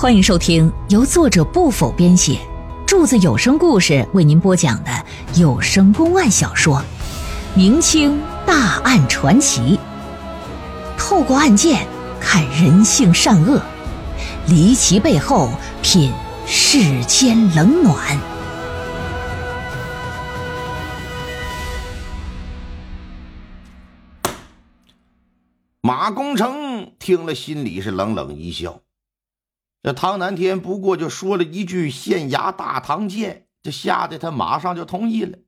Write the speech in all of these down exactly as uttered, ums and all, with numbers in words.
欢迎收听由作者不否编写，柱子有声故事为您播讲的有声公案小说《明清大案传奇》，透过案件看人性善恶，离奇背后品世间冷暖。马功成听了心里是冷冷一笑，这唐南天不过就说了一句县衙大堂见，这吓得他马上就同意了，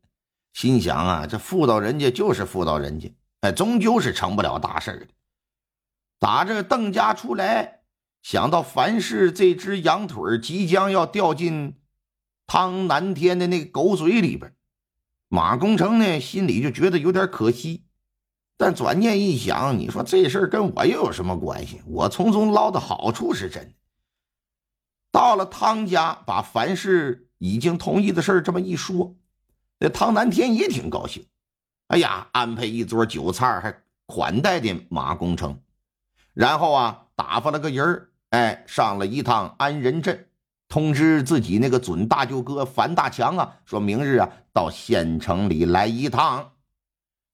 心想啊，这妇道人家就是妇道人家，哎，终究是成不了大事儿的。打这邓家出来，想到樊氏这只羊腿即将要掉进唐南天的那个狗嘴里边，马功成呢心里就觉得有点可惜，但转念一想，你说这事儿跟我又有什么关系？我从中捞的好处是真的。到了汤家，把樊氏已经同意的事儿这么一说，那唐南天也挺高兴。哎呀，安排一桌酒菜还款待的马功成，然后啊打发了个人，哎，上了一趟安仁镇，通知自己那个准大舅哥樊大强啊，说明日啊到县城里来一趟。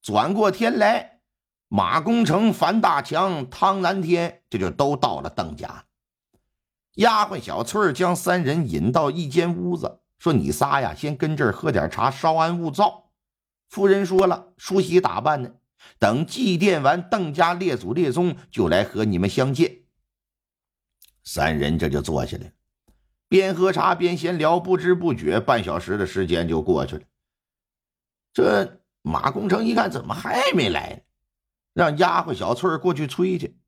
转过天来，马功成、樊大强、唐南天这就都到了邓家。丫鬟小翠将三人引到一间屋子，说你仨呀先跟这儿喝点茶，稍安勿躁。夫人说了，梳洗打扮呢，等祭奠完邓家列祖列宗就来和你们相见。三人这就坐下来，边喝茶边闲聊，不知不觉半小时的时间就过去了。这马功成一看怎么还没来呢，让丫鬟小翠过去催去。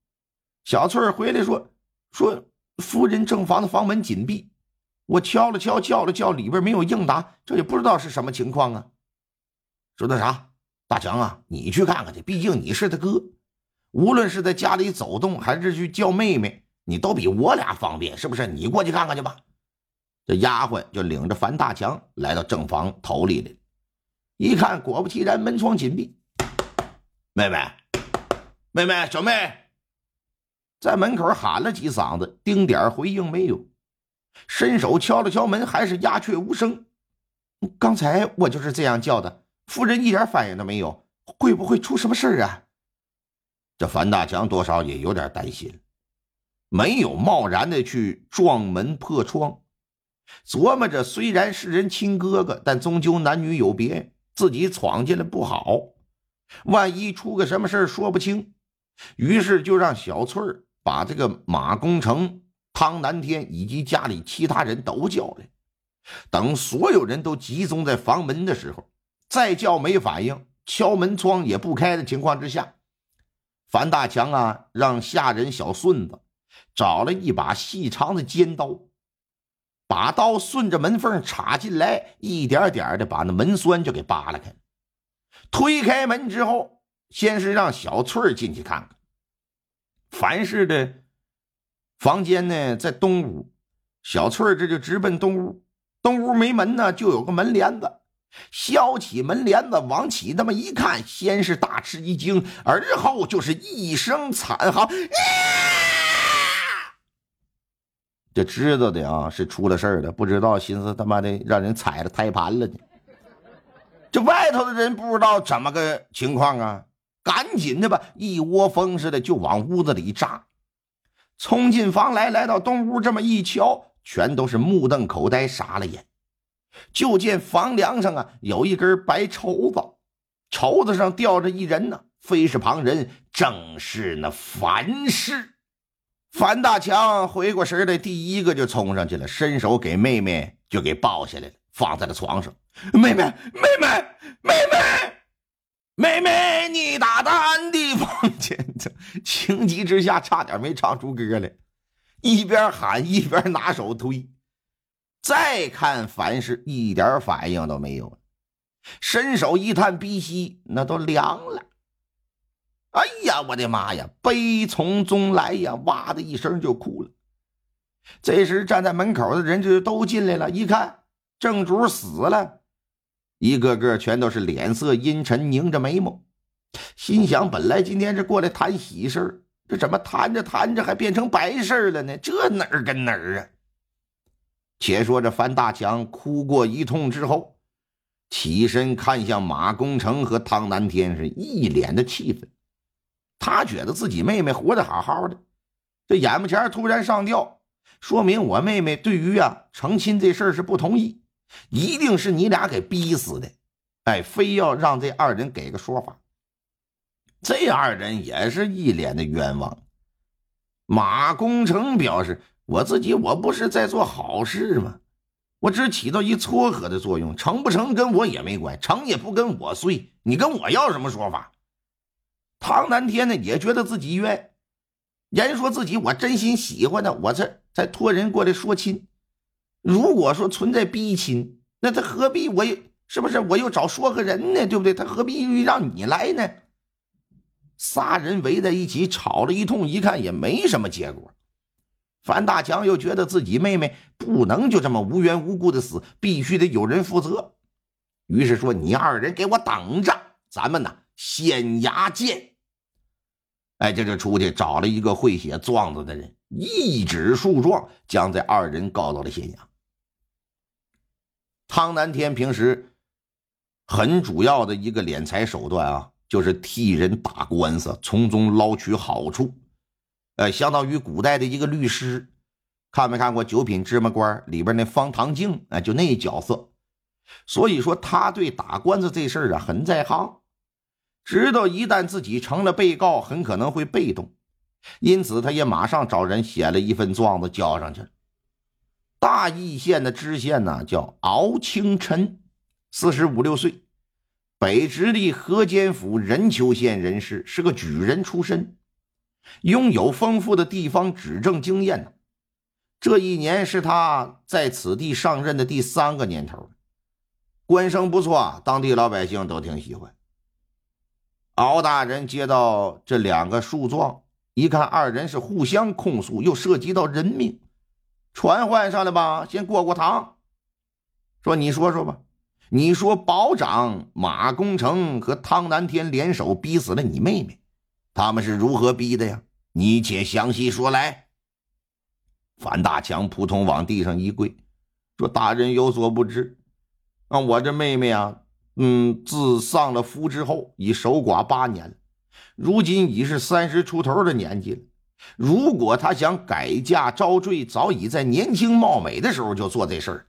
小翠回来说说夫人正房的房门紧闭，我敲了敲叫了叫，里边没有应答，这也不知道是什么情况啊。说那啥，大强啊，你去看看去，毕竟你是他哥，无论是在家里走动还是去叫妹妹，你都比我俩方便，是不是？你过去看看去吧。这丫鬟就领着樊大强来到正房头里来，一看果不其然，门窗紧闭。妹妹，妹妹，小妹，在门口喊了几嗓子，丁点回应没有，伸手敲了敲门，还是鸦雀无声。刚才我就是这样叫的，夫人一点反应都没有，会不会出什么事儿啊？这樊大强多少也有点担心，没有贸然的去撞门破窗，琢磨着虽然是人亲哥哥，但终究男女有别，自己闯进来不好，万一出个什么事儿说不清。于是就让小翠儿把这个马功成、汤南天以及家里其他人都叫来，等所有人都集中在房门的时候，再叫没反应，敲门窗也不开的情况之下，樊大强啊让下人小顺子找了一把细长的尖刀，把刀顺着门缝插进来，一点点的把那门栓就给扒拉开。推开门之后，先是让小翠进去看看。樊氏的房间呢在东屋，小翠这就直奔东屋。东屋没门呢，就有个门帘子，削起门帘子往起那么一看，先是大吃一惊，而后就是一声惨嚎，这知道的啊是出了事儿了，不知道寻思他妈的让人踩了胎盘了呢。这外头的人不知道怎么个情况啊，赶紧的吧，一窝蜂似的就往屋子里扎，冲进房来，来到东屋，这么一瞧，全都是目瞪口呆，傻了眼。就见房梁上啊有一根白绸子，绸子上吊着一人呢，非是旁人，正是那樊氏。樊大强回过神来，第一个就冲上去了，伸手给妹妹就给抱下来了，放在了床上。妹妹，妹妹，妹妹，妹妹，你大胆的房间，情急之下差点没唱出歌来，一边喊一边拿手推。再看樊氏一点反应都没有了，伸手一探鼻息，那都凉了。哎呀，我的妈呀，悲从中来呀，哇的一声就哭了。这时站在门口的人就都进来了，一看正主死了，一个个全都是脸色阴沉，拧着眉毛，心想本来今天是过来谈喜事，这怎么谈着谈着还变成白事了呢？这哪儿跟哪儿啊？且说这樊大强哭过一通之后，起身看向马功成和汤南天，是一脸的气愤。他觉得自己妹妹活得好好的，这眼巴前突然上吊，说明我妹妹对于啊成亲这事儿是不同意，一定是你俩给逼死的。哎，非要让这二人给个说法。这二人也是一脸的冤枉。马功成表示，我自己我不是在做好事吗？我只起到一撮合的作用，成不成跟我也没关，成也不跟我碎，你跟我要什么说法？唐南天呢也觉得自己冤，言说自己我真心喜欢的，我这才托人过来说亲。如果说存在逼亲，那他何必我也是不是我又找说和人呢，对不对？他何必让你来呢？仨人围在一起吵了一通，一看也没什么结果。樊大强又觉得自己妹妹不能就这么无缘无故的死，必须得有人负责。于是说，你二人给我等着，咱们呢县衙见。哎，这就出去找了一个会写状子的人，一纸诉状，将这二人告到了县衙。汤南天平时很主要的一个敛财手段啊，就是替人打官司，从中捞取好处。呃，相当于古代的一个律师，看没看过《九品芝麻官》里边那方唐镜啊，就那角色。所以说他对打官司这事儿啊很在行，知道一旦自己成了被告，很可能会被动，因此他也马上找人写了一份状子交上去了。大邑县的知县呢叫敖清琛，四十五六岁，北直隶河间府任丘县人士，是个举人出身，拥有丰富的地方执政经验呢。这一年是他在此地上任的第三个年头，官声不错，当地老百姓都挺喜欢。敖大人接到这两个诉状，一看二人是互相控诉，又涉及到人命，传唤上来吧，先过过堂，说你说说吧，你说保长马功成和汤南天联手逼死了你妹妹，他们是如何逼的呀？你且详细说来。樊大强扑通往地上一跪，说大人有所不知啊，我这妹妹啊，嗯，自丧了夫之后已守寡八年了，如今已是三十出头的年纪了，如果她想改嫁招赘，早已在年轻貌美的时候就做这事儿，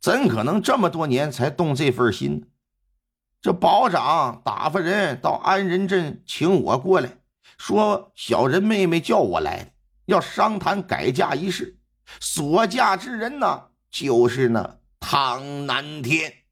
怎可能这么多年才动这份心呢？这保长打发人到安仁镇请我过来，说小人妹妹叫我来的，要商谈改嫁一事，所嫁之人呢，就是呢汤南天。